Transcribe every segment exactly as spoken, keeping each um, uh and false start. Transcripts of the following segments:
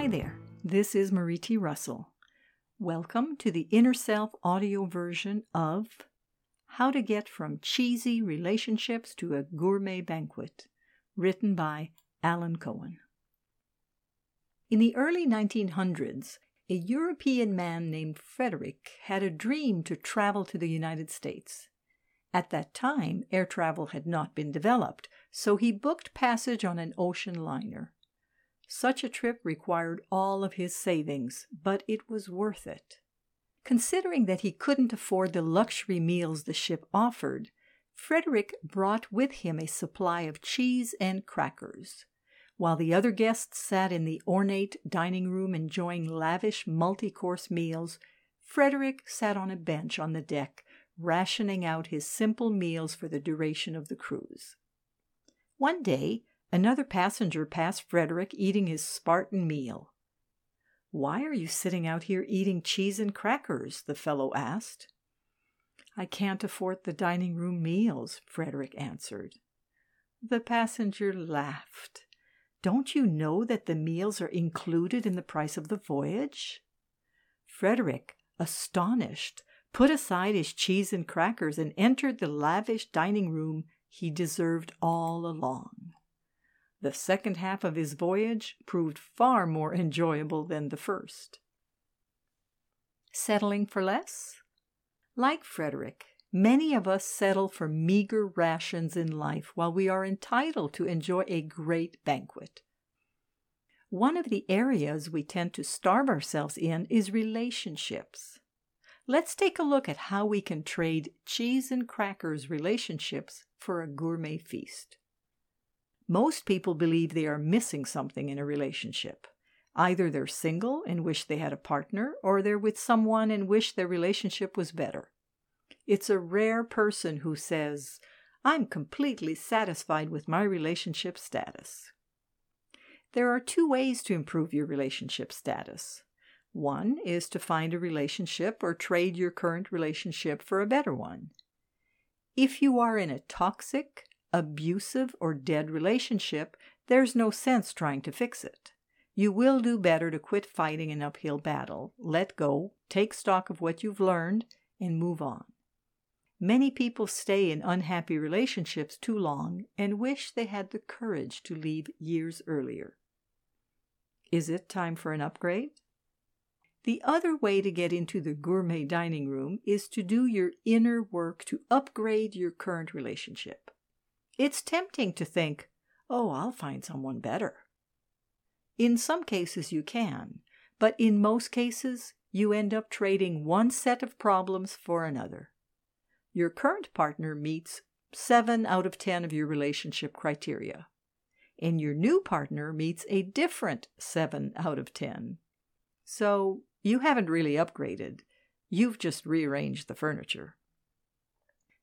Hi there, this is Marie T. Russell. Welcome to the Inner Self audio version of How to Get from Cheesy Relationships to a Gourmet Banquet, written by Alan Cohen. In the early nineteen hundreds, a European man named Frederick had a dream to travel to the United States. At that time, air travel had not been developed, so he booked passage on an ocean liner. Such a trip required all of his savings, but it was worth it. Considering that he couldn't afford the luxury meals the ship offered, Frederick brought with him a supply of cheese and crackers. While the other guests sat in the ornate dining room enjoying lavish multi-course meals, Frederick sat on a bench on the deck, rationing out his simple meals for the duration of the cruise. One day, another passenger passed Frederick eating his Spartan meal. "Why are you sitting out here eating cheese and crackers?" the fellow asked. "I can't afford the dining room meals," Frederick answered. The passenger laughed. "Don't you know that the meals are included in the price of the voyage?" Frederick, astonished, put aside his cheese and crackers and entered the lavish dining room he deserved all along. The second half of his voyage proved far more enjoyable than the first. Settling for less? Like Frederick, many of us settle for meager rations in life while we are entitled to enjoy a great banquet. One of the areas we tend to starve ourselves in is relationships. Let's take a look at how we can trade cheese and crackers relationships for a gourmet feast. Most people believe they are missing something in a relationship. Either they're single and wish they had a partner, or they're with someone and wish their relationship was better. It's a rare person who says, "I'm completely satisfied with my relationship status." There are two ways to improve your relationship status. One is to find a relationship or trade your current relationship for a better one. If you are in a toxic, abusive, or dead relationship, there's no sense trying to fix it. You will do better to quit fighting an uphill battle, let go, take stock of what you've learned, and move on. Many people stay in unhappy relationships too long and wish they had the courage to leave years earlier. Is it time for an upgrade? The other way to get into the gourmet dining room is to do your inner work to upgrade your current relationship. It's tempting to think, "Oh, I'll find someone better." In some cases you can, but in most cases you end up trading one set of problems for another. Your current partner meets seven out of ten of your relationship criteria, and your new partner meets a different seven out of ten. So you haven't really upgraded, you've just rearranged the furniture.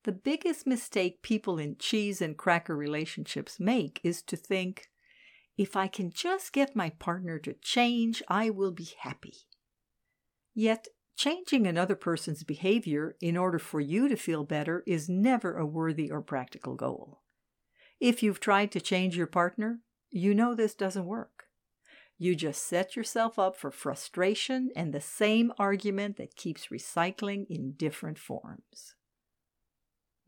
The biggest mistake people in cheese and cracker relationships make is to think, "If I can just get my partner to change, I will be happy." Yet, changing another person's behavior in order for you to feel better is never a worthy or practical goal. If you've tried to change your partner, you know this doesn't work. You just set yourself up for frustration and the same argument that keeps recycling in different forms.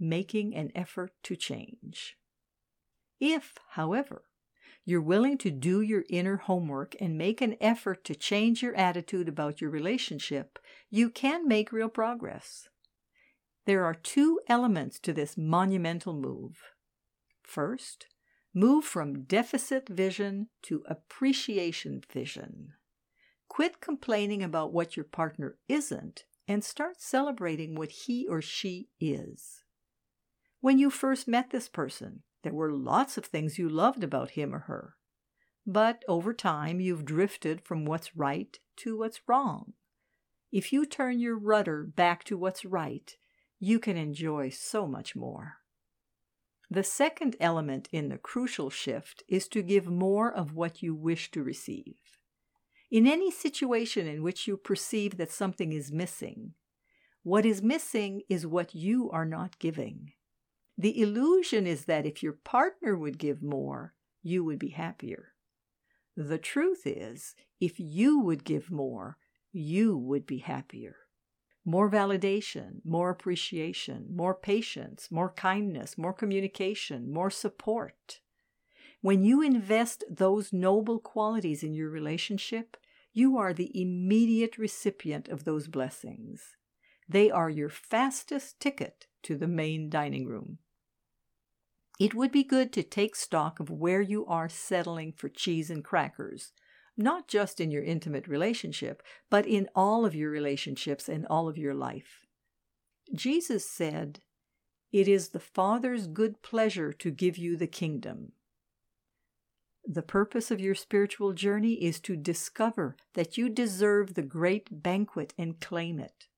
Making an effort to change. If, however, you're willing to do your inner homework and make an effort to change your attitude about your relationship, you can make real progress. There are two elements to this monumental move. First, move from deficit vision to appreciation vision. Quit complaining about what your partner isn't and start celebrating what he or she is. When you first met this person, there were lots of things you loved about him or her. But over time, you've drifted from what's right to what's wrong. If you turn your rudder back to what's right, you can enjoy so much more. The second element in the crucial shift is to give more of what you wish to receive. In any situation in which you perceive that something is missing, what is missing is what you are not giving. The illusion is that if your partner would give more, you would be happier. The truth is, if you would give more, you would be happier. More validation, more appreciation, more patience, more kindness, more communication, more support. When you invest those noble qualities in your relationship, you are the immediate recipient of those blessings. They are your fastest ticket to the main dining room. It would be good to take stock of where you are settling for cheese and crackers, not just in your intimate relationship, but in all of your relationships and all of your life. Jesus said, "It is the Father's good pleasure to give you the kingdom." The purpose of your spiritual journey is to discover that you deserve the great banquet and claim it.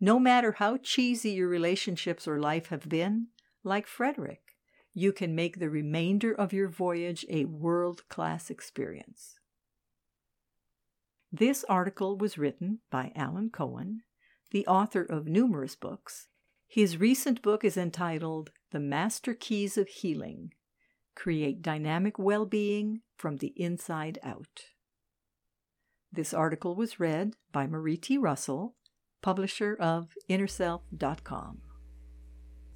No matter how cheesy your relationships or life have been, like Frederick, you can make the remainder of your voyage a world-class experience. This article was written by Alan Cohen, the author of numerous books. His recent book is entitled The Master Keys of Healing: Create Dynamic Well-Being from the Inside Out. This article was read by Marie T. Russell, publisher of Inner Self dot com.